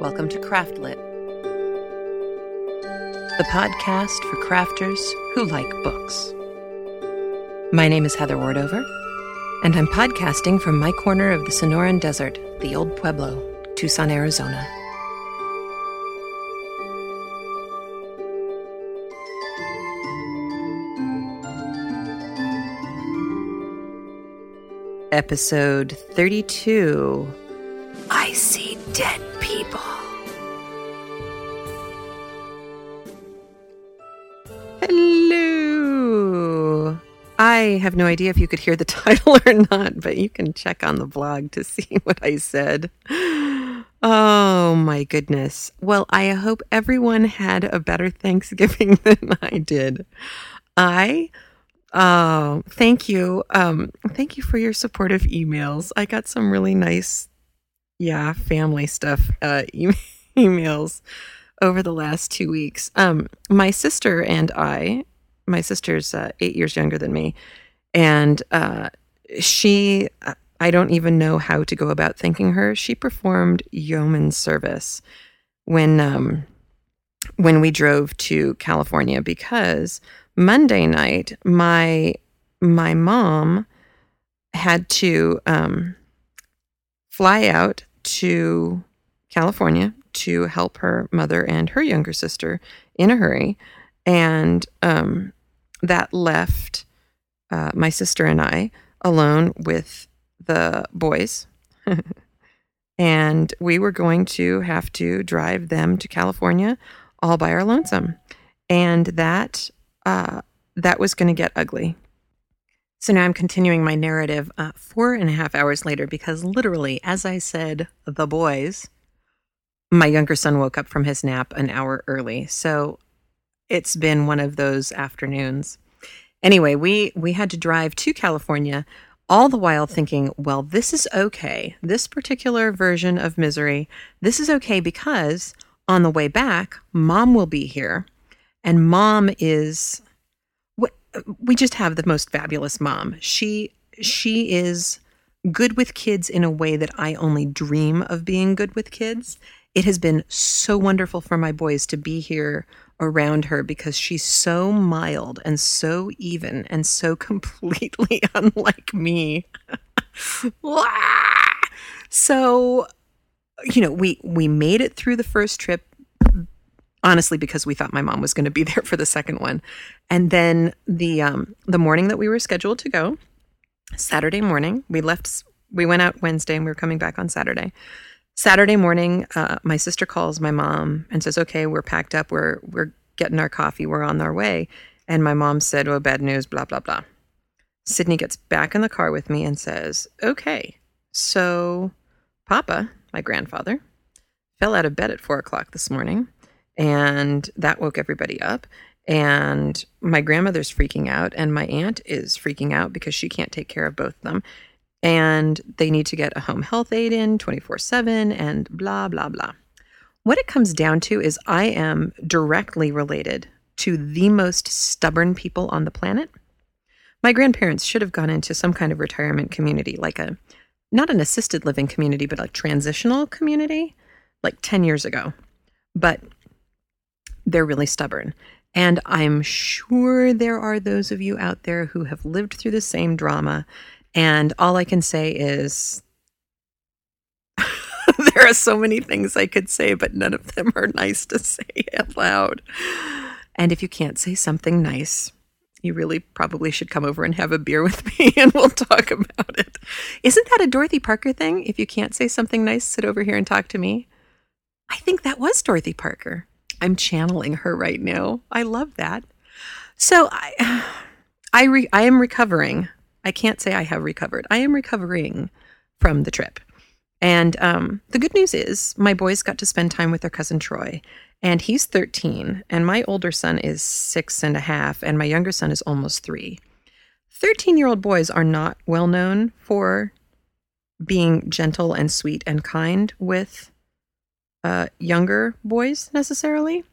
Welcome to Craftlit, the podcast for crafters who like books. My name is Heather Wardover, and I'm podcasting from my corner of the Sonoran Desert, the old Pueblo, Tucson, Arizona. Episode 32, I See Dead People. Hello. I have no idea if you could hear the title or not, but you can check on the blog to see what I said. Oh my goodness. Well, I hope everyone had a better Thanksgiving than I did. Oh, thank you. Thank you for your supportive emails. I got some really nice, family stuff emails over the last 2 weeks. My sister and I, my sister's 8 years younger than me, and she, I don't even know how to go about thanking her. She performed yeoman service when we drove to California, because Monday night, my mom had to fly out to California to help her mother and her younger sister in a hurry, and that left my sister and I alone with the boys, and we were going to have to drive them to California all by our lonesome, and that was going to get ugly. So now I'm continuing my narrative 4.5 hours later, because literally, as I said, the boys, my younger son woke up from his nap an hour early. So it's been one of those afternoons. Anyway, we had to drive to California, all the while thinking, well, this is okay. This particular version of misery, this is okay, because on the way back, Mom will be here. And Mom is, we just have the most fabulous mom. She is good with kids in a way that I only dream of being good with kids. It has been so wonderful for my boys to be here around her, because she's so mild and so even and so completely unlike me. So, we made it through the first trip, honestly, because we thought my mom was going to be there for the second one. And then the morning that we were scheduled to go, Saturday morning, we went out Wednesday and we were coming back on Saturday. Saturday morning, my sister calls my mom and says, okay, we're packed up, we're getting our coffee, we're on our way. And my mom said, oh, bad news, blah, blah, blah. Sydney gets back in the car with me and says, okay, so Papa, my grandfather, fell out of bed at 4 o'clock this morning. And that woke everybody up. And my grandmother's freaking out. And my aunt is freaking out because she can't take care of both of them. And they need to get a home health aide in 24/7 and blah, blah, blah. What it comes down to is I am directly related to the most stubborn people on the planet. My grandparents should have gone into some kind of retirement community, like not an assisted living community, but a transitional community, like 10 years ago. But they're really stubborn. And I'm sure there are those of you out there who have lived through the same drama. And all I can say is there are so many things I could say, but none of them are nice to say out loud. And if you can't say something nice, you really probably should come over and have a beer with me and we'll talk about it. Isn't that a Dorothy Parker thing? If you can't say something nice, sit over here and talk to me. I think that was Dorothy Parker. I'm channeling her right now. I love that. So I am recovering. I can't say I have recovered. I am recovering from the trip. And the good news is my boys got to spend time with their cousin Troy. And he's 13. And my older son is 6.5. And my younger son is almost 3. 13-year-old boys are not well known for being gentle and sweet and kind with younger boys necessarily.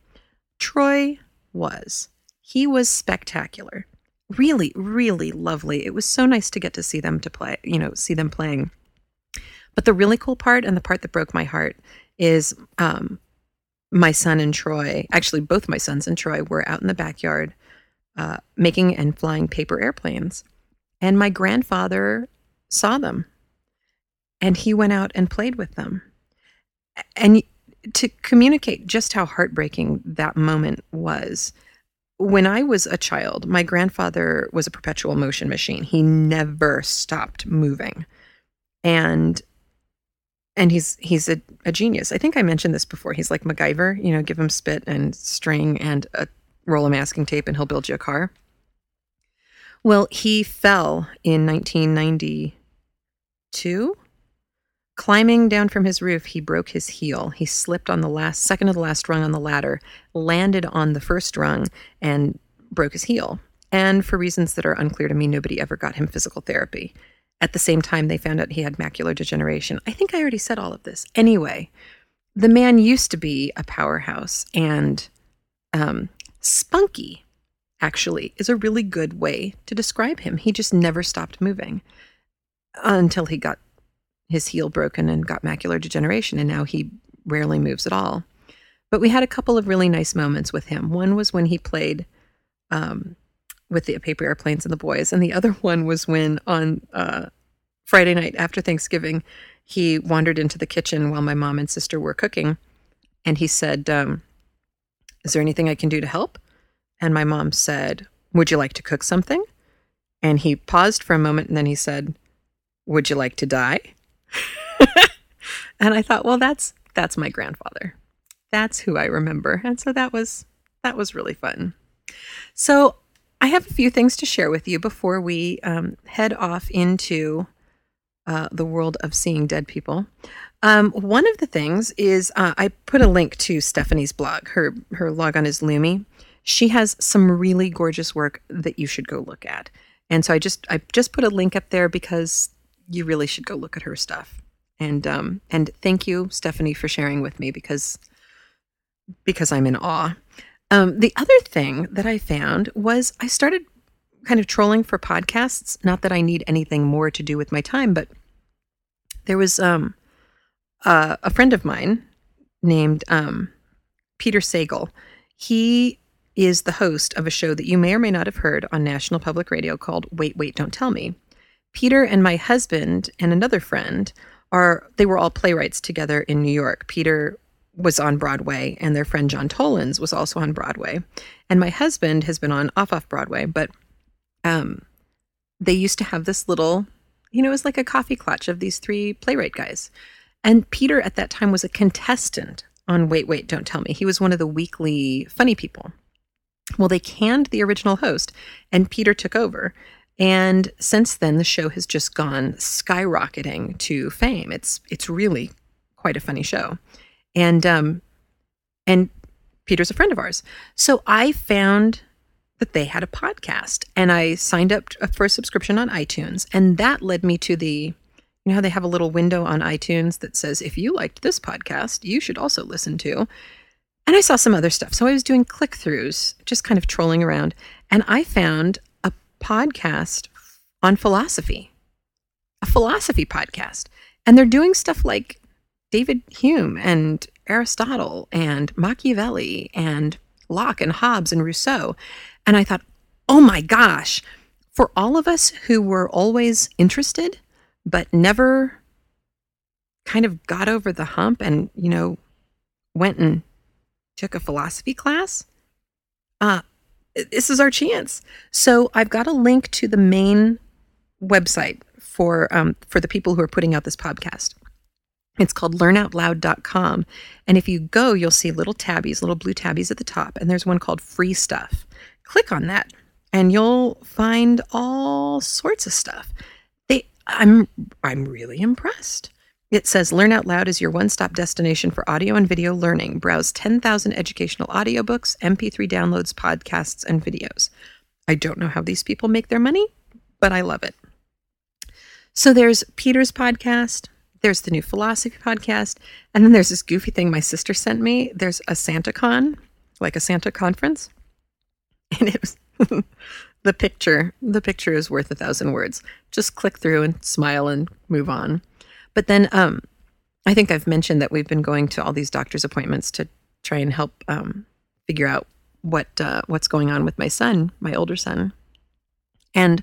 Troy was. He was spectacular. Really, really lovely. It was so nice to get to see them playing. But the really cool part, and the part that broke my heart, is my son and Troy, actually both my sons and Troy, were out in the backyard making and flying paper airplanes. And my grandfather saw them, and he went out and played with them. And to communicate just how heartbreaking that moment was, when I was a child, my grandfather was a perpetual motion machine. He never stopped moving. And he's a genius. I think I mentioned this before. He's like MacGyver, you know, give him spit and string and a roll of masking tape and he'll build you a car. Well, he fell in 1992. Climbing down from his roof, he broke his heel. He slipped on the second to the last rung on the ladder, landed on the first rung, and broke his heel. And for reasons that are unclear to me, nobody ever got him physical therapy. At the same time, they found out he had macular degeneration. I think I already said all of this. Anyway, the man used to be a powerhouse, and spunky, actually, is a really good way to describe him. He just never stopped moving until he got his heel broken and got macular degeneration, and now he rarely moves at all. But we had a couple of really nice moments with him. One was when he played with the paper airplanes and the boys, and the other one was when on Friday night after Thanksgiving, he wandered into the kitchen while my mom and sister were cooking, and he said, is there anything I can do to help? And my mom said, would you like to cook something? And he paused for a moment, and then he said, would you like to die? And I thought, well, that's my grandfather. That's who I remember. And so that was really fun. So I have a few things to share with you before we head off into the world of seeing dead people. One of the things is I put a link to Stephanie's blog. Her logon is Lumi. She has some really gorgeous work that you should go look at. And so I just put a link up there because you really should go look at her stuff. And thank you, Stephanie, for sharing with me because I'm in awe. The other thing that I found was I started kind of trolling for podcasts. Not that I need anything more to do with my time, but there was a friend of mine named Peter Sagal. He is the host of a show that you may or may not have heard on National Public Radio called Wait, Wait, Don't Tell Me. Peter and my husband and another friend they were all playwrights together in New York. Peter was on Broadway, and their friend John Tolins was also on Broadway. And my husband has been on off Broadway, but they used to have this little, you know, it was like a coffee clutch of these three playwright guys. And Peter at that time was a contestant on Wait, Wait, Don't Tell Me. He was one of the weekly funny people. Well, they canned the original host, and Peter took over. And since then, the show has just gone skyrocketing to fame. It's really quite a funny show. And Peter's a friend of ours. So I found that they had a podcast, and I signed up for a subscription on iTunes. And that led me to you know how they have a little window on iTunes that says, if you liked this podcast, you should also listen to. And I saw some other stuff. So I was doing click-throughs, just kind of trolling around. And I found podcast on philosophy, a philosophy podcast. And they're doing stuff like David Hume and Aristotle and Machiavelli and Locke and Hobbes and Rousseau. And I thought, oh my gosh, for all of us who were always interested, but never kind of got over the hump and, you know, went and took a philosophy class, this is our chance. So I've got a link to the main website for the people who are putting out this podcast. It's called learnoutloud.com. And if you go, you'll see little blue tabbies at the top. And there's one called Free Stuff. Click on that and you'll find all sorts of stuff. I'm really impressed. It says, Learn Out Loud is your one-stop destination for audio and video learning. Browse 10,000 educational audiobooks, MP3 downloads, podcasts, and videos. I don't know how these people make their money, but I love it. So there's Peter's podcast, there's the new philosophy podcast, and then there's this goofy thing my sister sent me. There's a SantaCon, like a Santa conference. And it was the picture is worth 1,000 words. Just click through and smile and move on. But then I think I've mentioned that we've been going to all these doctor's appointments to try and help figure out what's going on with my son, my older son. And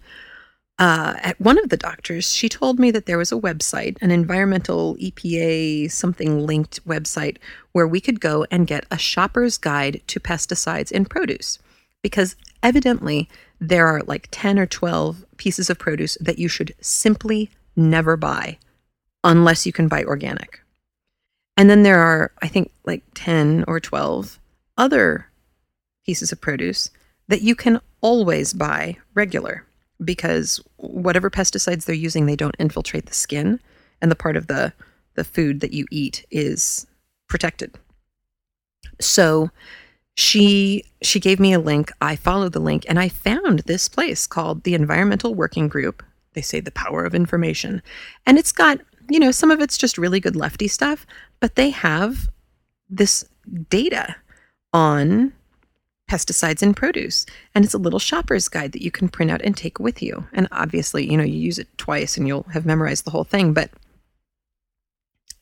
at one of the doctors, she told me that there was a website, an environmental EPA something linked website, where we could go and get a shopper's guide to pesticides in produce. Because evidently there are like 10 or 12 pieces of produce that you should simply never buy unless you can buy organic. And then there are, I think, like 10 or 12 other pieces of produce that you can always buy regular, because whatever pesticides they're using, they don't infiltrate the skin, and the part of the food that you eat is protected. So she gave me a link. I followed the link, and I found this place called the Environmental Working Group. They say the power of information. And it's got, you know, some of it's just really good lefty stuff, but they have this data on pesticides in produce. And it's a little shopper's guide that you can print out and take with you. And obviously, you know, you use it twice and you'll have memorized the whole thing. But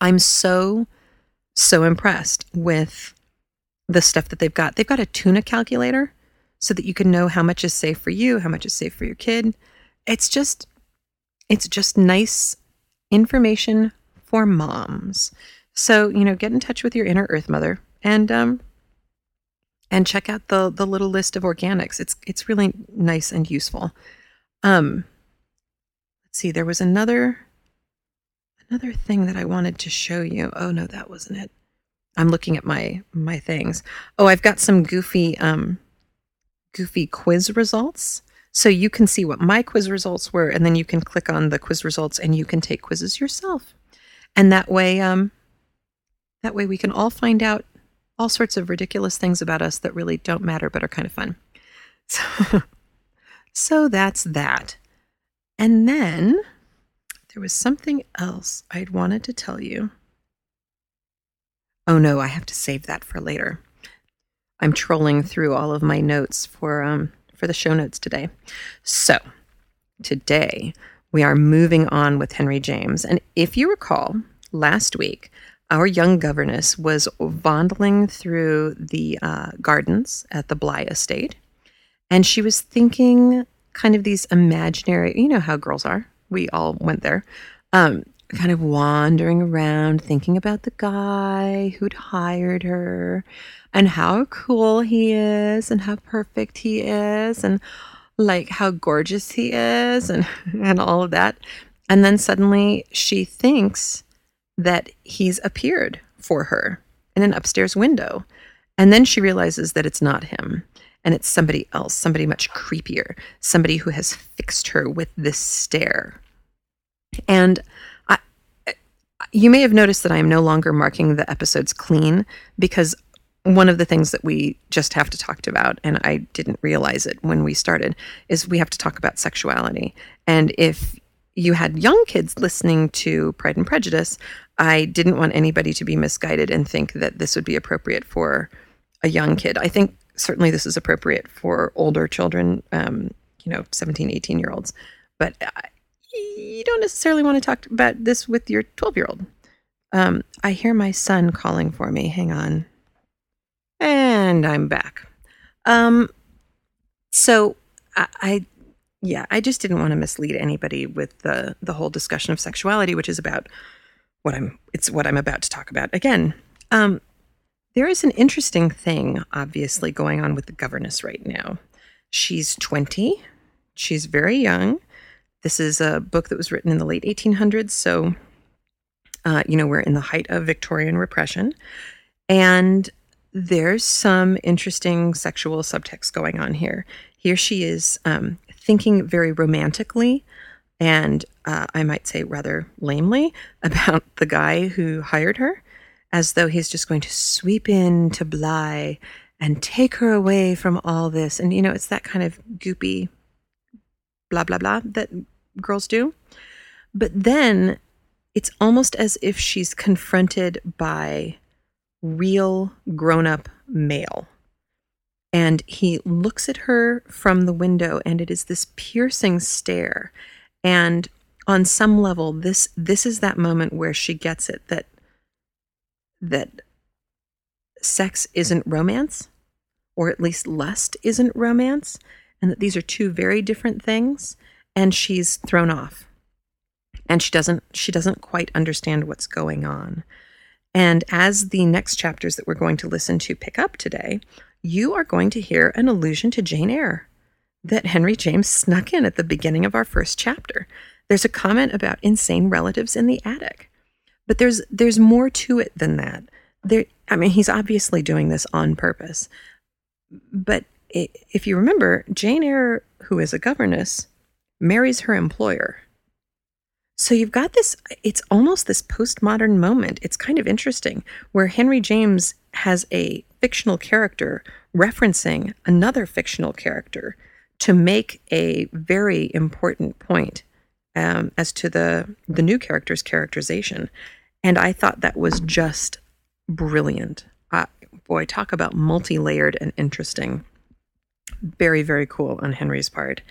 I'm so impressed with the stuff that they've got. They've got a tuna calculator so that you can know how much is safe for you, how much is safe for your kid. It's just nice information for moms. So, you know, get in touch with your inner earth mother and check out the little list of organics. It's really nice and useful. Let's see, there was another thing that I wanted to show you. Oh no, that wasn't it. I'm looking at my things. Oh, I've got some goofy quiz results. So you can see what my quiz results were, and then you can click on the quiz results and you can take quizzes yourself. And that way we can all find out all sorts of ridiculous things about us that really don't matter but are kind of fun. So that's that. And then there was something else I'd wanted to tell you. Oh no, I have to save that for later. I'm trolling through all of my notes for the show notes today. So today we are moving on with Henry James. And if you recall, last week, our young governess was wandering through the gardens at the Bly estate. And she was thinking kind of these imaginary, you know how girls are. We all went there. Kind of wandering around, thinking about the guy who'd hired her and how cool he is and how perfect he is and like how gorgeous he is and all of that. And then suddenly she thinks that he's appeared for her in an upstairs window. And then she realizes that it's not him and it's somebody else, somebody much creepier, somebody who has fixed her with this stare. And you may have noticed that I am no longer marking the episodes clean, because one of the things that we just have to talk about, and I didn't realize it when we started, is we have to talk about sexuality. And if you had young kids listening to Pride and Prejudice, I didn't want anybody to be misguided and think that this would be appropriate for a young kid. I think certainly this is appropriate for older children, 17, 18-year-olds. But you don't necessarily want to talk about this with your 12-year-old. I hear my son calling for me. Hang on. And I'm back. So I just didn't want to mislead anybody with the whole discussion of sexuality, which is about what I'm about to talk about again. There is an interesting thing, obviously, going on with the governess right now. She's 20. She's very young. This is a book that was written in the late 1800s, so, we're in the height of Victorian repression, and there's some interesting sexual subtext going on here. Here she is thinking very romantically, and I might say rather lamely, about the guy who hired her, as though he's just going to sweep in to Bly and take her away from all this, and, you know, it's that kind of goopy blah, blah, blah, that girls do. But then it's almost as if she's confronted by real grown-up male. And he looks at her from the window, and it is this piercing stare. And on some level, this is that moment where she gets it, that sex isn't romance, or at least lust isn't romance, and that these are two very different things, and she's thrown off. And she doesn't quite understand what's going on. And as the next chapters that we're going to listen to pick up today, you are going to hear an allusion to Jane Eyre that Henry James snuck in at the beginning of our first chapter. There's a comment about insane relatives in the attic. But there's more to it than that. He's obviously doing this on purpose. But if you remember, Jane Eyre, who is a governess, marries her employer. So you've got this, it's almost this postmodern moment. It's kind of interesting where Henry James has a fictional character referencing another fictional character to make a very important point as to the new character's characterization. And I thought that was just brilliant. Boy, talk about multi-layered and interesting. Very, very cool on Henry's part.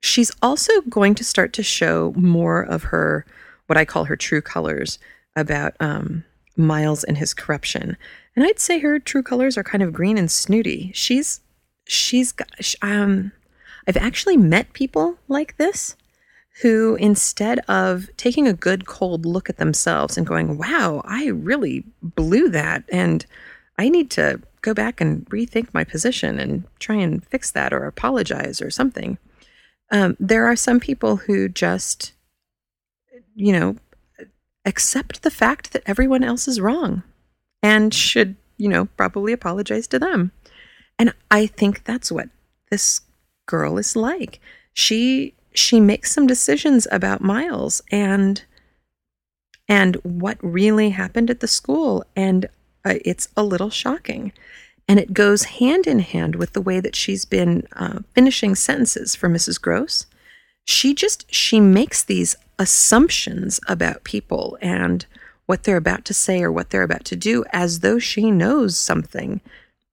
She's also going to start to show more of her, what I call her true colors, about Miles and his corruption. And I'd say her true colors are kind of green and snooty. I've actually met people like this who, instead of taking a good cold look at themselves and going, wow, I really blew that, and I need to go back and rethink my position and try and fix that or apologize or something. There are some people who just, accept the fact that everyone else is wrong and should, probably apologize to them. And I think that's what this girl is like. She makes some decisions about Miles and what really happened at the school, and it's a little shocking. And it goes hand in hand with the way that she's been finishing sentences for Mrs. Grose. She makes these assumptions about people and what they're about to say or what they're about to do as though she knows something.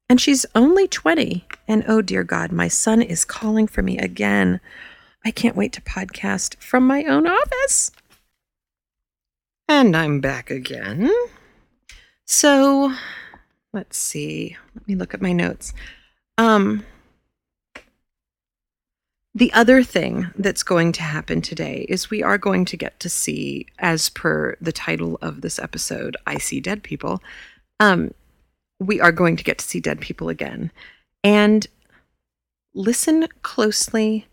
And she's only 20. And oh, dear God, my son is calling for me again. I can't wait to podcast from my own office. And I'm back again. So... let's see. Let me look at my notes. The other thing that's going to happen today is we are going to get to see, as per the title of this episode, I See Dead People, we are going to get to see dead people again. And listen closely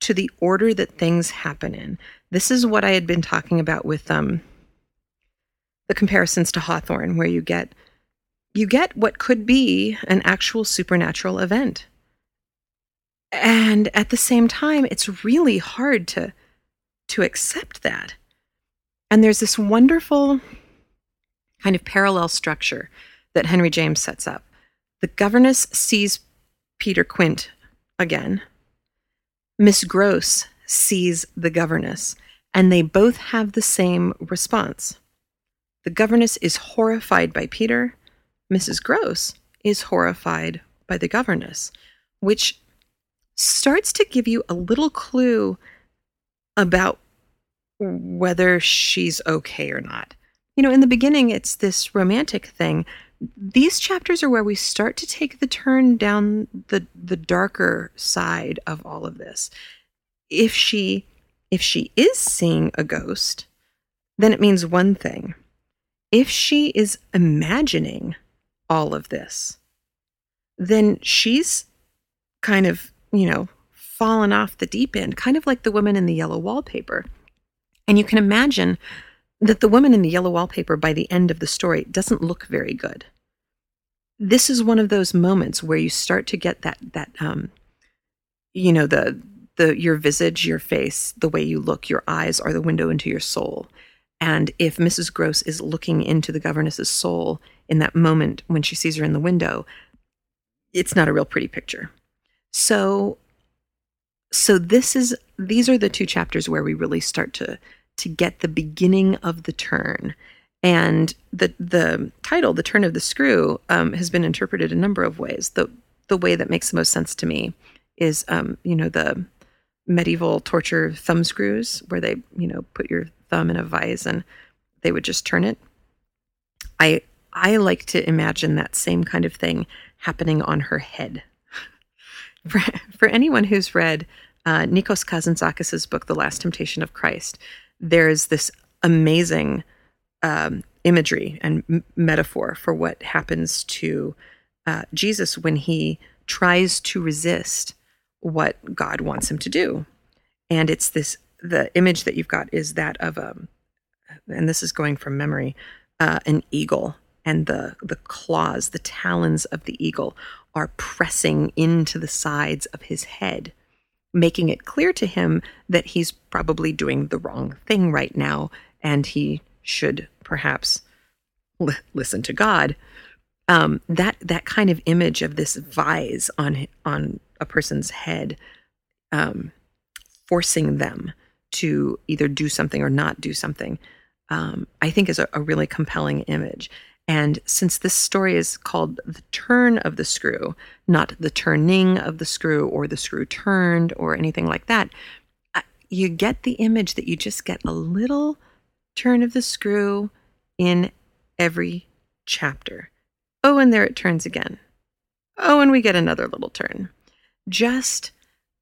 to the order that things happen in. This is what I had been talking about with the comparisons to Hawthorne, where you get what could be an actual supernatural event. And at the same time, it's really hard to accept that. And there's this wonderful kind of parallel structure that Henry James sets up. The governess sees Peter Quint again. Miss Grose sees the governess, and they both have the same response. The governess is horrified by Peter. Mrs. Grose is horrified by the governess, which starts to give you a little clue about whether she's okay or not. In the beginning, it's this romantic thing. These chapters are where we start to take the turn down the darker side of all of this. If she is seeing a ghost, then it means one thing. If she is imagining all of this, then she's kind of, fallen off the deep end, kind of like the woman in the yellow wallpaper. And you can imagine that the woman in the yellow wallpaper by the end of the story doesn't look very good. This is one of those moments where you start to get your visage, your face, the way you look, your eyes are the window into your soul. And if Mrs. Grose is looking into the governess's soul in that moment when she sees her in the window, it's not a real pretty picture. So these are the two chapters where we really start to get the beginning of the turn. And the title, The Turn of the Screw, has been interpreted a number of ways. The way that makes the most sense to me is, medieval torture thumb screws where they, you know, put your thumb in a vise and they would just turn it. I like to imagine that same kind of thing happening on her head. For anyone who's read Nikos Kazantzakis' book, The Last Temptation of Christ, there's this amazing imagery and metaphor for what happens to Jesus when he tries to resist what God wants him to do. And it's this, the image that you've got is that of, and this is going from memory, an eagle, and the claws, the talons of the eagle are pressing into the sides of his head, making it clear to him that he's probably doing the wrong thing right now, and he should perhaps listen to God. That kind of image of this vise on a person's head, forcing them to either do something or not do something, I think is a really compelling image. And since this story is called The Turn of the Screw, not The Turning of the Screw or The Screw Turned or anything like that, you get the image that you just get a little turn of the screw in every chapter. Oh, and there it turns again. Oh, and we get another little turn. Just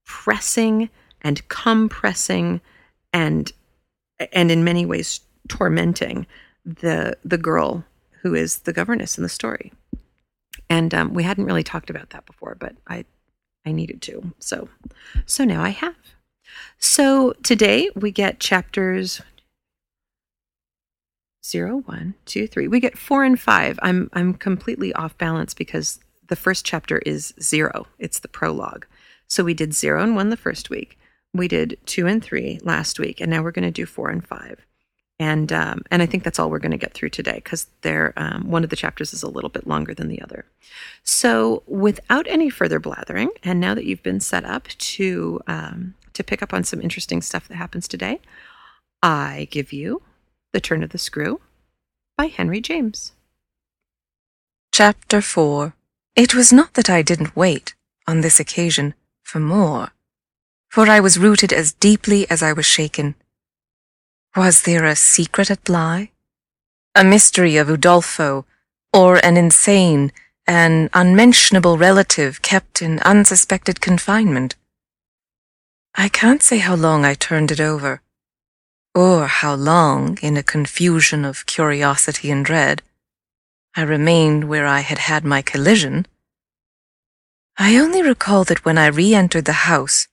pressing and compressing and in many ways tormenting the girl who is the governess in the story. And we hadn't really talked about that before, but I needed to. So now I have. So today we get chapters 0, 1, 2, 3. We get 4 and 5. I'm completely off balance because the first chapter is 0. It's the prologue. So we did 0 and 1 the first week. We did 2 and 3 last week, and now we're going to do 4 and 5. And I think that's all we're going to get through today because they're one of the chapters is a little bit longer than the other. So without any further blathering, and now that you've been set up to pick up on some interesting stuff that happens today, I give you The Turn of the Screw by Henry James. Chapter 4. It was not that I didn't wait, on this occasion, for more, for I was rooted as deeply as I was shaken. Was there a secret at Bly? A mystery of Udolpho, or an insane, an unmentionable relative kept in unsuspected confinement? I can't say how long I turned it over, or how long, in a confusion of curiosity and dread, I remained where I had had my collision. I only recall that when I re-entered the house,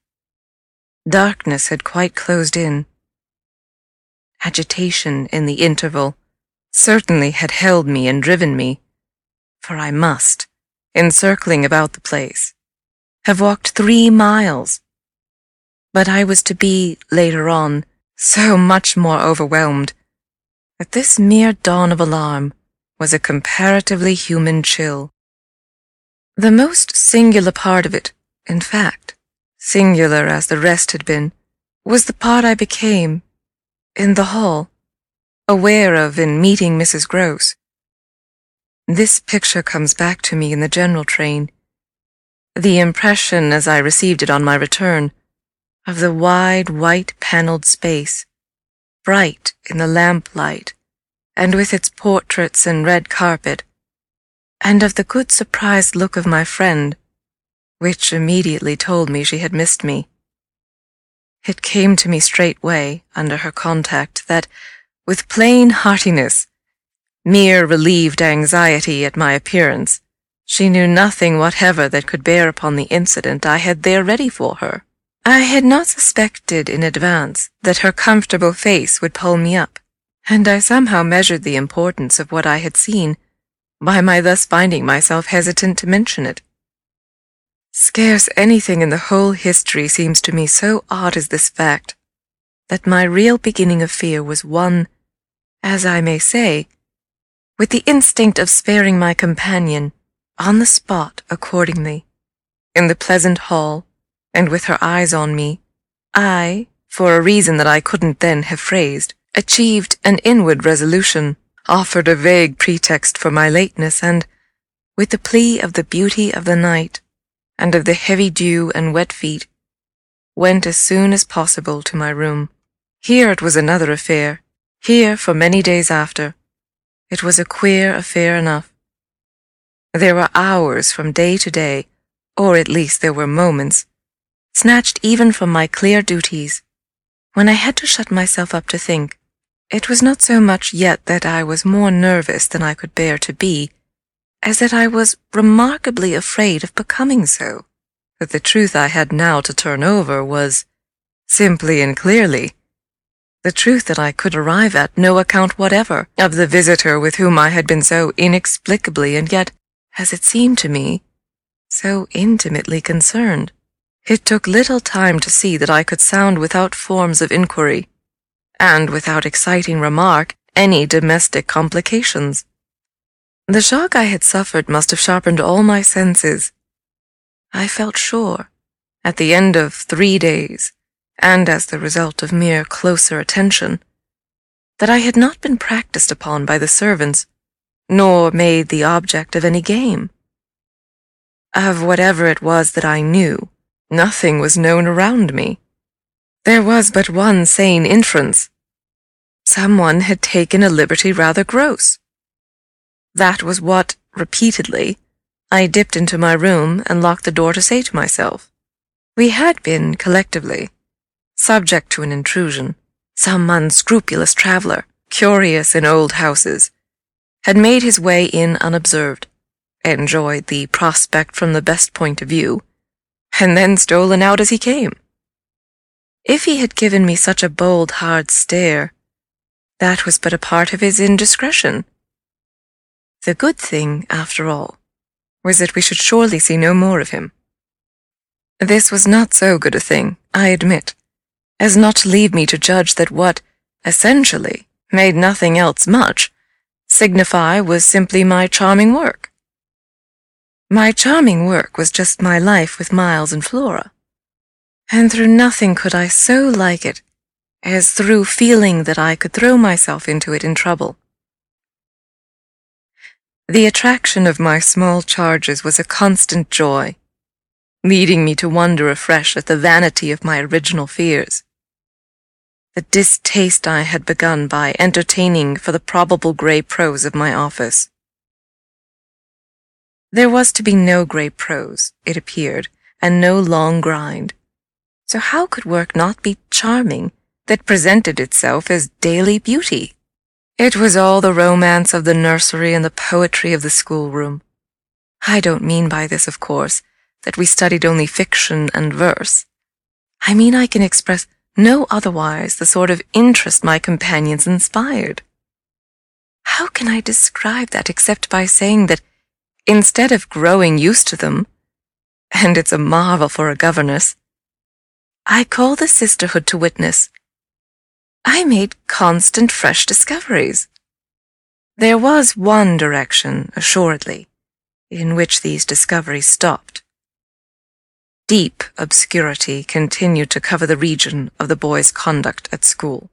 darkness had quite closed in. Agitation in the interval certainly had held me and driven me, for I must, in circling about the place, have walked 3 miles. But I was to be, later on, so much more overwhelmed that this mere dawn of alarm was a comparatively human chill. The most singular part of it, in fact, singular as the rest had been, was the part I became, in the hall, aware of in meeting Mrs. Grose. This picture comes back to me in the general train, the impression as I received it on my return, of the wide white-paneled space, bright in the lamplight, and with its portraits and red carpet, and of the good surprised look of my friend, which immediately told me she had missed me. It came to me straightway, under her contact, that, with plain heartiness, mere relieved anxiety at my appearance, she knew nothing whatever that could bear upon the incident I had there ready for her. I had not suspected in advance that her comfortable face would pull me up, and I somehow measured the importance of what I had seen by my thus finding myself hesitant to mention it. Scarce anything in the whole history seems to me so odd as this fact, that my real beginning of fear was one, as I may say, with the instinct of sparing my companion, on the spot accordingly, in the pleasant hall, and with her eyes on me, I, for a reason that I couldn't then have phrased, achieved an inward resolution, offered a vague pretext for my lateness, and, with the plea of the beauty of the night, and of the heavy dew and wet feet, went as soon as possible to my room. Here it was another affair, here for many days after. It was a queer affair enough. There were hours from day to day, or at least there were moments, snatched even from my clear duties, when I had to shut myself up to think. It was not so much yet that I was more nervous than I could bear to be, as that I was remarkably afraid of becoming so. But the truth I had now to turn over was, simply and clearly, the truth that I could arrive at no account whatever of the visitor with whom I had been so inexplicably and yet, as it seemed to me, so intimately concerned. It took little time to see that I could sound without forms of inquiry, and without exciting remark, any domestic complications. The shock I had suffered must have sharpened all my senses. I felt sure, at the end of 3 days, and as the result of mere closer attention, that I had not been practiced upon by the servants, nor made the object of any game. Of whatever it was that I knew, nothing was known around me. There was but one sane inference. Someone had taken a liberty rather gross. That was what, repeatedly, I dipped into my room and locked the door to say to myself. We had been, collectively, subject to an intrusion. Some unscrupulous traveler, curious in old houses, had made his way in unobserved, enjoyed the prospect from the best point of view, and then stolen out as he came. If he had given me such a bold, hard stare, that was but a part of his indiscretion. The good thing, after all, was that we should surely see no more of him. This was not so good a thing, I admit, as not to leave me to judge that what, essentially, made nothing else much, signify was simply my charming work. My charming work was just my life with Miles and Flora, and through nothing could I so like it as through feeling that I could throw myself into it in trouble. The attraction of my small charges was a constant joy, leading me to wonder afresh at the vanity of my original fears. The distaste I had begun by entertaining for the probable grey prose of my office. There was to be no grey prose, it appeared, and no long grind. So how could work not be charming that presented itself as daily beauty? It was all the romance of the nursery and the poetry of the schoolroom. I don't mean by this, of course, that we studied only fiction and verse. I mean I can express no otherwise the sort of interest my companions inspired. How can I describe that except by saying that, instead of growing used to them, and it's a marvel for a governess, I call the sisterhood to witness. I made constant fresh discoveries. There was one direction, assuredly, in which these discoveries stopped. Deep obscurity continued to cover the region of the boy's conduct at school.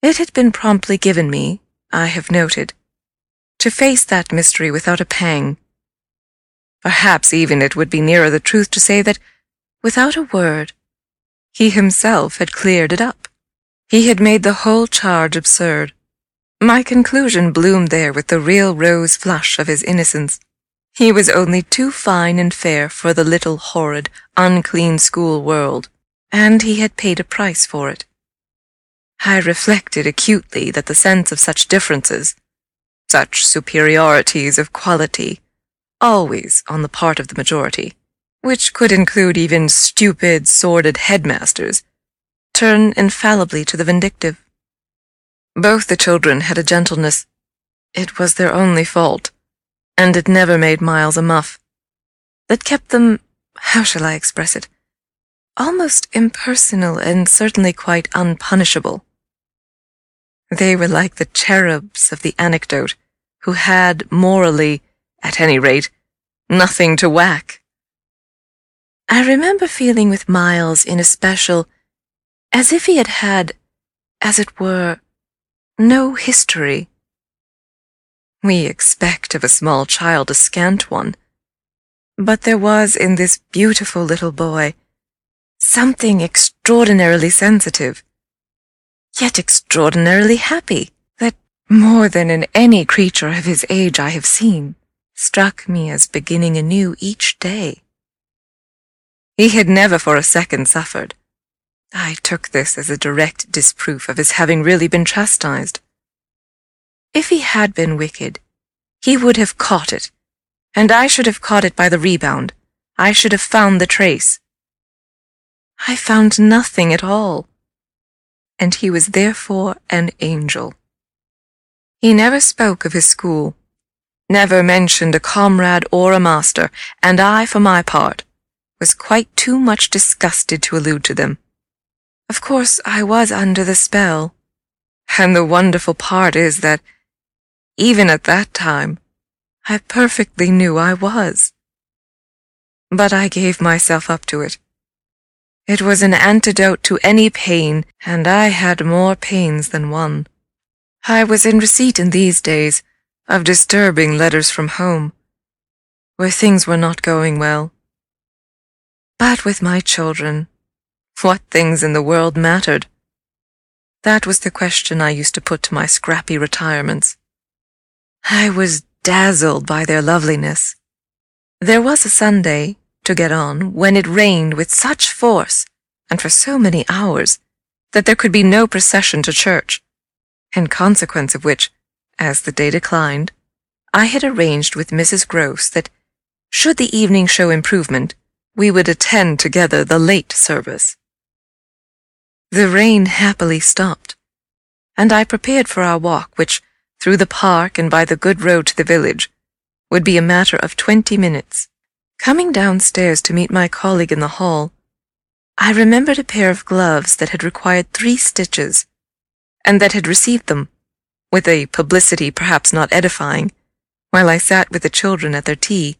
It had been promptly given me, I have noted, to face that mystery without a pang. Perhaps even it would be nearer the truth to say that, without a word, he himself had cleared it up. He had made the whole charge absurd. My conclusion bloomed there with the real rose flush of his innocence. He was only too fine and fair for the little horrid, unclean school world, and he had paid a price for it. I reflected acutely that the sense of such differences, such superiorities of quality, always on the part of the majority, which could include even stupid, sordid headmasters, turn infallibly to the vindictive. Both the children had a gentleness. It was their only fault, and it never made Miles a muff. That kept them, how shall I express it, almost impersonal and certainly quite unpunishable. They were like the cherubs of the anecdote, who had, morally, at any rate, nothing to whack. I remember feeling with Miles in especial, as if he had had, as it were, no history. We expect of a small child a scant one, but there was in this beautiful little boy something extraordinarily sensitive, yet extraordinarily happy, that, more than in any creature of his age I have seen, struck me as beginning anew each day. He had never for a second suffered. I took this as a direct disproof of his having really been chastised. If he had been wicked, he would have caught it, and I should have caught it by the rebound. I should have found the trace. I found nothing at all, and he was therefore an angel. He never spoke of his school, never mentioned a comrade or a master, and I, for my part, was quite too much disgusted to allude to them. Of course, I was under the spell, and the wonderful part is that, even at that time, I perfectly knew I was. But I gave myself up to it. It was an antidote to any pain, and I had more pains than one. I was in receipt in these days of disturbing letters from home, where things were not going well. But with my children, what things in the world mattered? That was the question I used to put to my scrappy retirements. I was dazzled by their loveliness. There was a Sunday, to get on, when it rained with such force, and for so many hours, that there could be no procession to church, in consequence of which, as the day declined, I had arranged with Mrs. Grose that, should the evening show improvement, we would attend together the late service. The rain happily stopped, and I prepared for our walk, which, through the park and by the good road to the village, would be a matter of 20 minutes. Coming downstairs to meet my colleague in the hall, I remembered a pair of gloves that had required 3 stitches, and that had received them, with a publicity perhaps not edifying, while I sat with the children at their tea,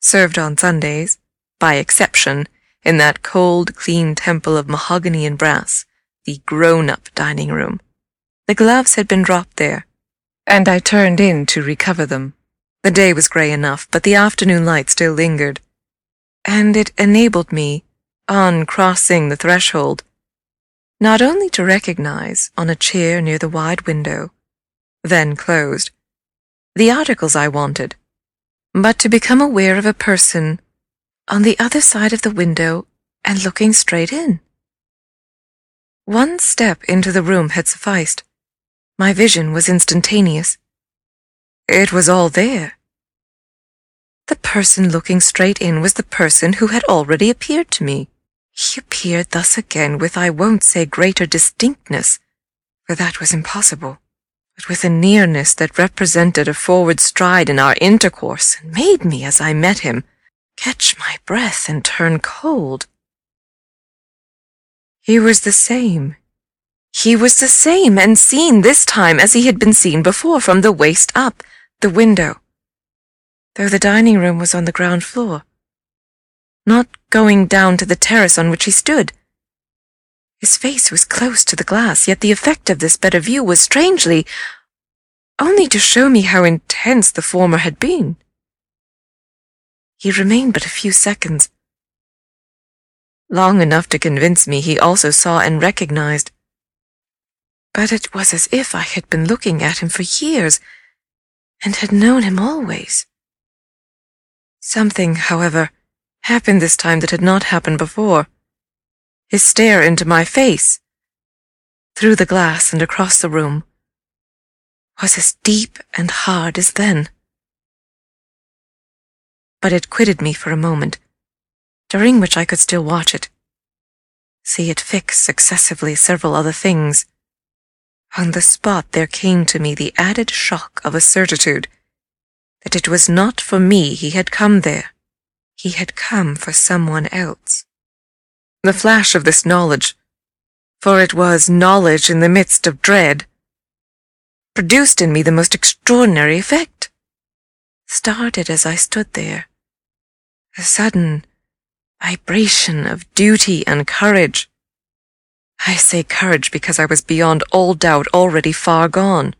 served on Sundays, by exception, in that cold, clean temple of mahogany and brass, the grown-up dining room. The gloves had been dropped there, and I turned in to recover them. The day was grey enough, but the afternoon light still lingered, and it enabled me, on crossing the threshold, not only to recognize, on a chair near the wide window, then closed, the articles I wanted, but to become aware of a person on the other side of the window and looking straight in. 1 step into the room had sufficed. My vision was instantaneous. It was all there. The person looking straight in was the person who had already appeared to me. He appeared thus again with, I won't say greater distinctness, for that was impossible, but with a nearness that represented a forward stride in our intercourse, and made me, as I met him, catch my breath and turn cold. He was the same. He was the same, and seen this time as he had been seen before, from the waist up, the window, though the dining room was on the ground floor, not going down to the terrace on which he stood. His face was close to the glass, yet the effect of this better view was strangely only to show me how intense the former had been. He remained but a few seconds, long enough to convince me he also saw and recognized. But it was as if I had been looking at him for years, and had known him always. Something, however, happened this time that had not happened before. His stare into my face, through the glass and across the room, was as deep and hard as then. But it quitted me for a moment, during which I could still watch it, see it fix successively several other things. On the spot there came to me the added shock of a certitude that it was not for me he had come there. He had come for someone else. The flash of this knowledge, for it was knowledge in the midst of dread, produced in me the most extraordinary effect. Started as I stood there, a sudden vibration of duty and courage. I say courage because I was beyond all doubt already far gone.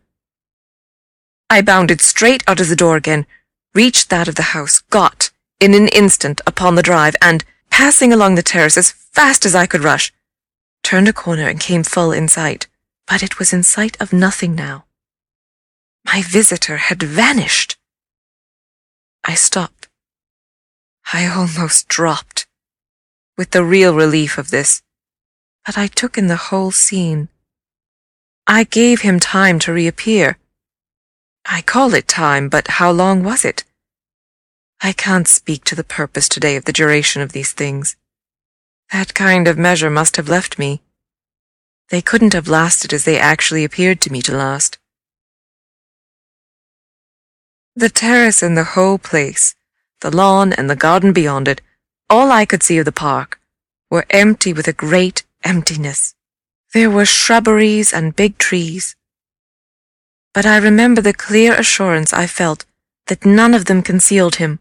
I bounded straight out of the door again, reached that of the house, got, in an instant, upon the drive, and, passing along the terrace as fast as I could rush, turned a corner and came full in sight, but it was in sight of nothing now. My visitor had vanished. I stopped. I almost dropped, with the real relief of this, but I took in the whole scene. I gave him time to reappear. I call it time, but how long was it? I can't speak to the purpose today of the duration of these things. That kind of measure must have left me. They couldn't have lasted as they actually appeared to me to last. The terrace and the whole place, the lawn and the garden beyond it, all I could see of the park, were empty with a great emptiness. There were shrubberies and big trees. But I remember the clear assurance I felt that none of them concealed him.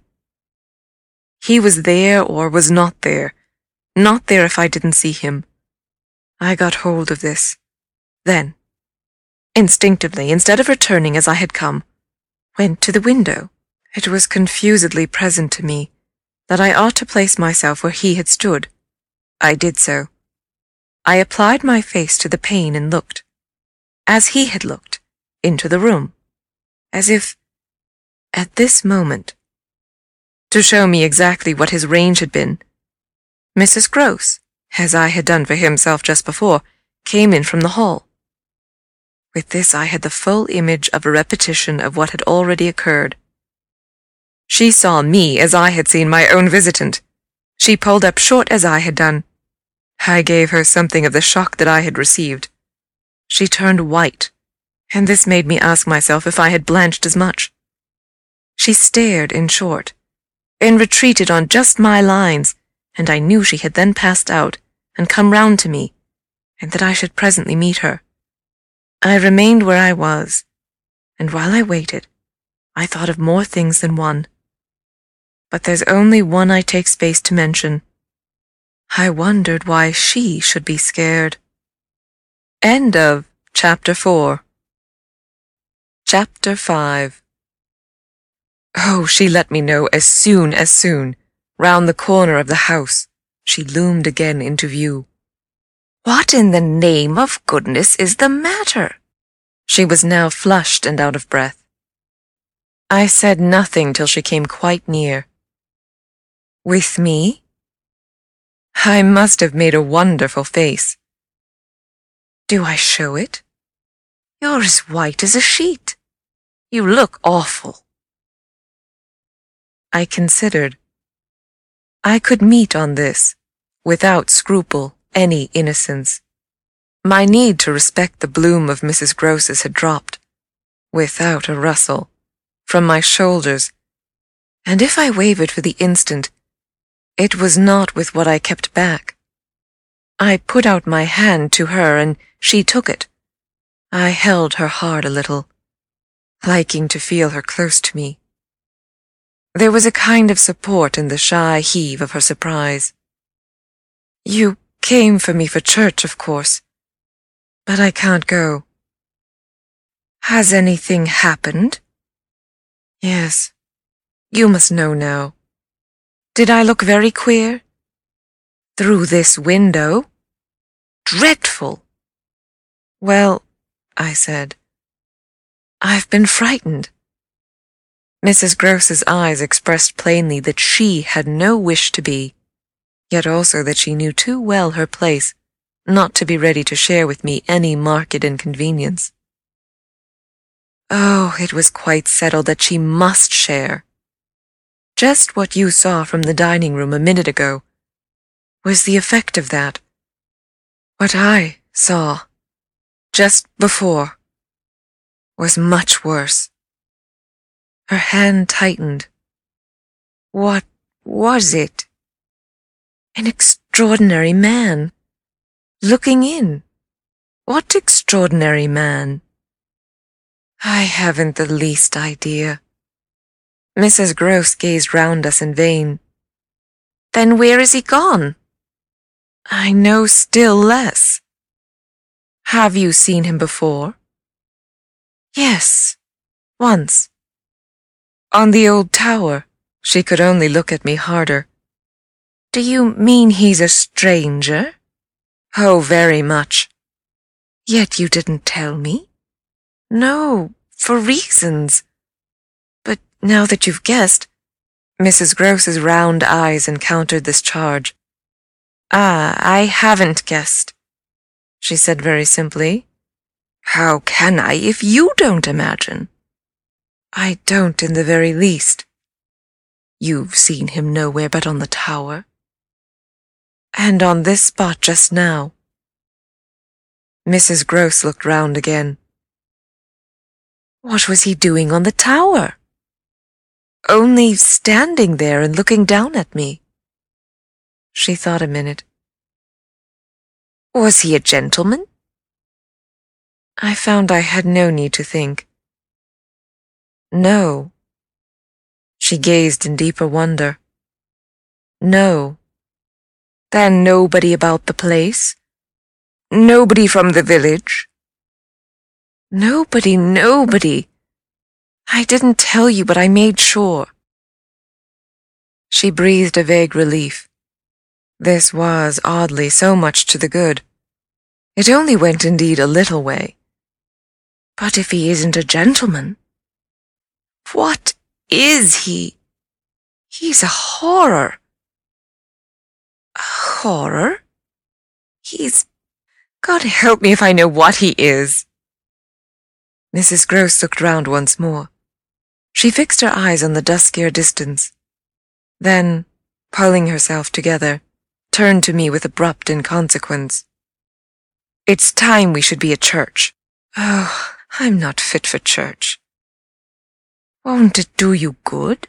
He was there or was not there. Not there if I didn't see him. I got hold of this. Then, instinctively, instead of returning as I had come, went to the window. It was confusedly present to me that I ought to place myself where he had stood. I did so. I applied my face to the pane and looked, as he had looked, into the room, as if, at this moment, to show me exactly what his range had been. Mrs. Grose, as I had done for himself just before, came in from the hall. With this I had the full image of a repetition of what had already occurred. She saw me as I had seen my own visitant. She pulled up short as I had done. I gave her something of the shock that I had received. She turned white, and this made me ask myself if I had blanched as much. She stared, in short, and retreated on just my lines, and I knew she had then passed out and come round to me, and that I should presently meet her. I remained where I was, and while I waited, I thought of more things than one. But there's only one I take space to mention. I wondered why she should be scared. End of Chapter 4. Chapter 5. Oh, she let me know as soon. Round the corner of the house, she loomed again into view. What in the name of goodness is the matter? She was now flushed and out of breath. I said nothing till she came quite near. With me? I must have made a wonderful face. Do I show it? You're as white as a sheet. You look awful. I considered. I could meet on this, without scruple, any innocence. My need to respect the bloom of Mrs. Grose's had dropped, without a rustle, from my shoulders, and if I wavered for the instant, it was not with what I kept back. I put out my hand to her, and she took it. I held her hard a little, liking to feel her close to me. There was a kind of support in the shy heave of her surprise. You came for me for church, of course, but I can't go. Has anything happened? Yes. You must know now. Did I look very queer? Through this window? Dreadful! Well, I said, I've been frightened. Mrs. Grose's eyes expressed plainly that she had no wish to be, yet also that she knew too well her place not to be ready to share with me any marked inconvenience. Oh, it was quite settled that she must share. Just what you saw from the dining room a minute ago was the effect of that. What I saw just before was much worse. Her hand tightened. What was it? An extraordinary man. Looking in. What extraordinary man? I haven't the least idea. Mrs. Grose gazed round us in vain. Then where is he gone? I know still less. Have you seen him before? Yes, once. On the old tower. She could only look at me harder. Do you mean he's a stranger? Oh, very much. Yet you didn't tell me? No, for reasons. But now that you've guessed, Mrs. Grose's round eyes encountered this charge. Ah, I haven't guessed, she said very simply. How can I if you don't imagine? I don't in the very least. You've seen him nowhere but on the tower. And on this spot just now. Mrs. Grose looked round again. What was he doing on the tower? Only standing there and looking down at me. She thought a minute. Was he a gentleman? I found I had no need to think. No. She gazed in deeper wonder. No. Then nobody about the place? Nobody from the village? Nobody. I didn't tell you, but I made sure. She breathed a vague relief. This was, oddly, so much to the good. It only went indeed a little way. But if he isn't a gentleman, what is he? He's a horror. A horror? He's... God help me if I know what he is. Mrs. Grose looked round once more. She fixed her eyes on the duskier distance. Then, pulling herself together, turned to me with abrupt inconsequence. It's time we should be at church. Oh, I'm not fit for church. Won't it do you good?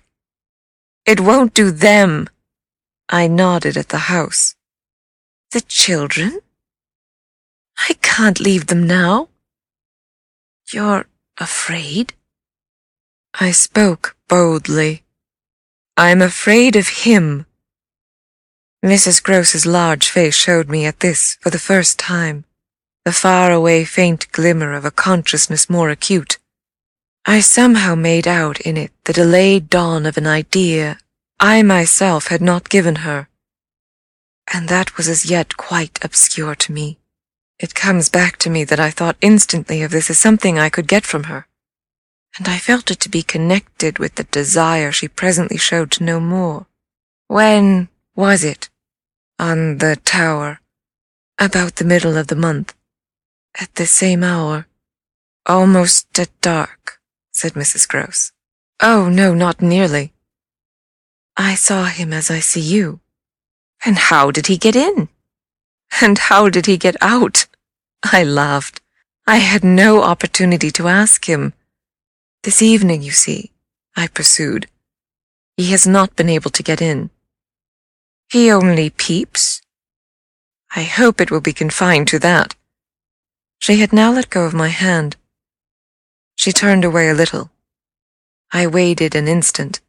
It won't do them. I nodded at the house. The children? I can't leave them now. You're afraid? I spoke boldly. I'm afraid of him. Mrs. Grose's large face showed me at this, for the first time, the far-away faint glimmer of a consciousness more acute. I somehow made out in it the delayed dawn of an idea I myself had not given her, and that was as yet quite obscure to me. It comes back to me that I thought instantly of this as something I could get from her, and I felt it to be connected with the desire she presently showed to know more. When was it? On the tower. About the middle of the month. At the same hour. Almost at dark, said Mrs. Grose. Oh, no, not nearly. I saw him as I see you. And how did he get in? And how did he get out? I laughed. I had no opportunity to ask him. This evening, you see, I pursued. He has not been able to get in. He only peeps. I hope it will be confined to that. She had now let go of my hand. She turned away a little. I waited an instant.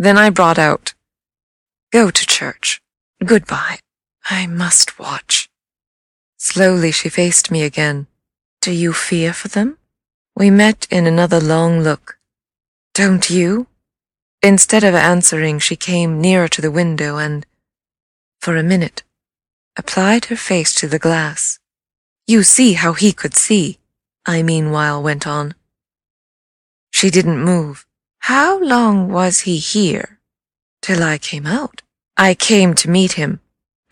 Then I brought out, Go to church. Goodbye. I must watch. Slowly she faced me again. Do you fear for them? We met in another long look. Don't you? Instead of answering, she came nearer to the window and, for a minute, applied her face to the glass. You see how he could see, I meanwhile went on. She didn't move. How long was he here? Till I came out. I came to meet him.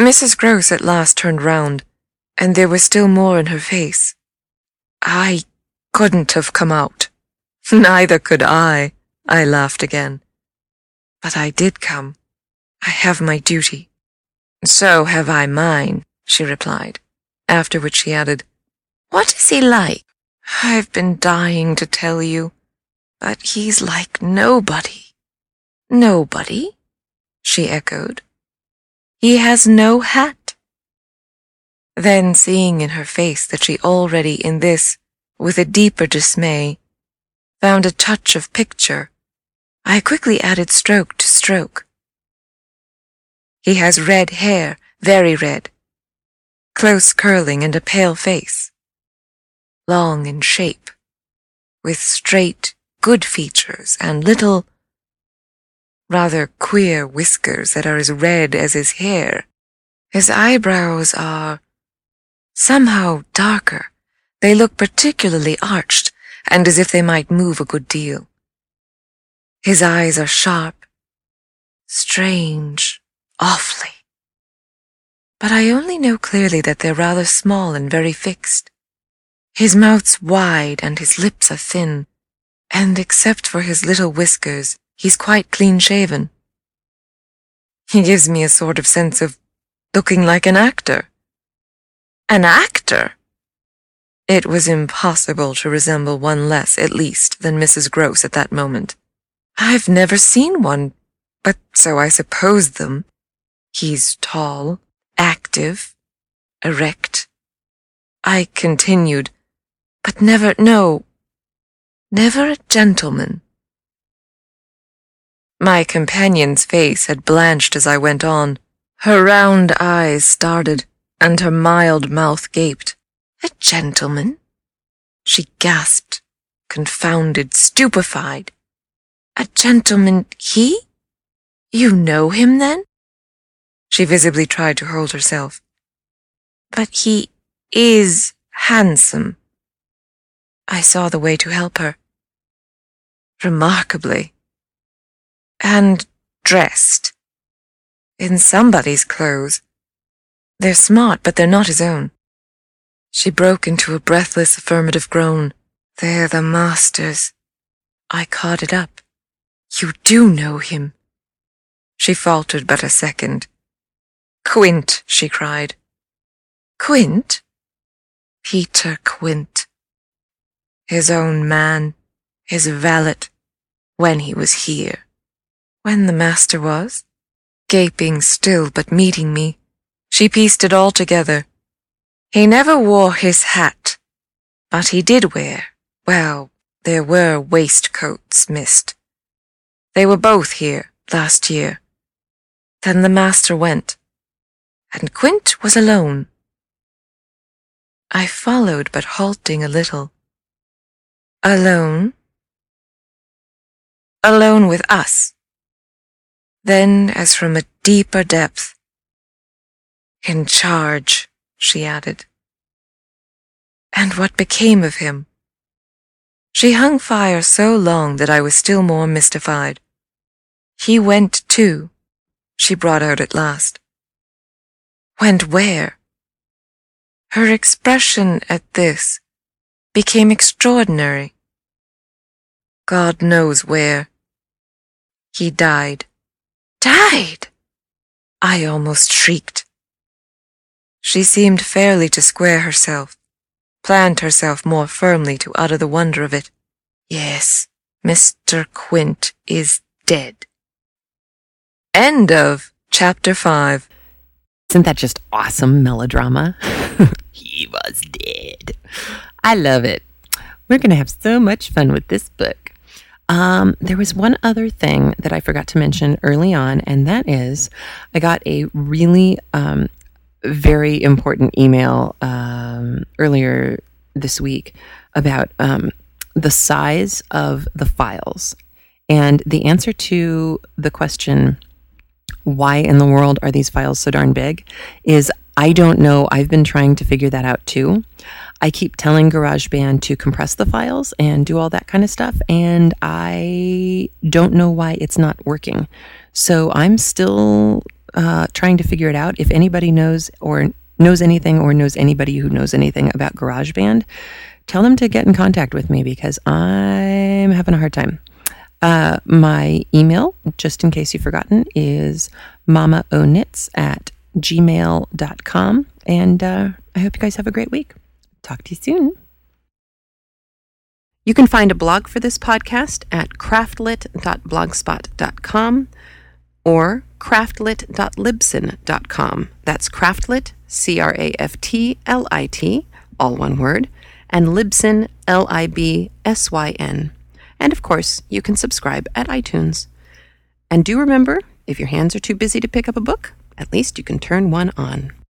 Mrs. Grose at last turned round, and there was still more in her face. I couldn't have come out. Neither could I laughed again. But I did come. I have my duty. So have I mine, she replied, after which she added, What is he like? I've been dying to tell you, but he's like nobody. Nobody? She echoed. He has no hat. Then, seeing in her face that she already in this, with a deeper dismay, found a touch of picture, I quickly added stroke to stroke. He has red hair, very red, close curling and a pale face, long in shape, with straight, good features and little, rather queer whiskers that are as red as his hair. His eyebrows are somehow darker. They look particularly arched, and as if they might move a good deal. His eyes are sharp, strange, awfully. But I only know clearly that they're rather small and very fixed. His mouth's wide and his lips are thin, and except for his little whiskers, he's quite clean-shaven. He gives me a sort of sense of looking like an actor. An actor? It was impossible to resemble one less, at least, than Mrs. Grose at that moment. I've never seen one, but so I supposed them. He's tall, active, erect. I continued, but never a gentleman. My companion's face had blanched as I went on. Her round eyes started, and her mild mouth gaped. A gentleman? She gasped, confounded, stupefied. A gentleman, he? You know him, then? She visibly tried to hold herself. But he is handsome. I saw the way to help her. Remarkably. And dressed. In somebody's clothes. They're smart, but they're not his own. She broke into a breathless affirmative groan. They're the masters. I caught it up. You do know him. She faltered but a second. Quint, she cried. Quint? Peter Quint. His own man, his valet, when he was here. When the master was, gaping still but meeting me, she pieced it all together. He never wore his hat, but he did wear, well, there were waistcoats missed. They were both here last year. Then the master went, and Quint was alone. I followed, but halting a little. Alone? Alone with us. Then, as from a deeper depth, in charge. She added. And what became of him? She hung fire so long that I was still more mystified. He went too, she brought out at last. Went where? Her expression at this became extraordinary. God knows where. He died. Died! I almost shrieked. She seemed fairly to square herself, plant herself more firmly to utter the wonder of it. Yes, Mr. Quint is dead. End of Chapter 5. Isn't that just awesome melodrama? He was dead. I love it. We're going to have so much fun with this book. There was one other thing that I forgot to mention early on, and that is I got a really... very important email earlier this week about the size of the files. And the answer to the question, why in the world are these files so darn big, is I don't know. I've been trying to figure that out too. I keep telling GarageBand to compress the files and do all that kind of stuff, and I don't know why it's not working. So I'm still... trying to figure it out. If anybody knows or knows anything or knows anybody who knows anything about GarageBand, tell them to get in contact with me because I'm having a hard time. My email, just in case you've forgotten, is mamaonits@gmail.com. And I hope you guys have a great week. Talk to you soon. You can find a blog for this podcast at craftlit.blogspot.com. or craftlit.libsyn.com. That's Craftlit, Craftlit, all one word, and Libsyn, Libsyn. And of course, you can subscribe at iTunes. And do remember, if your hands are too busy to pick up a book, at least you can turn one on.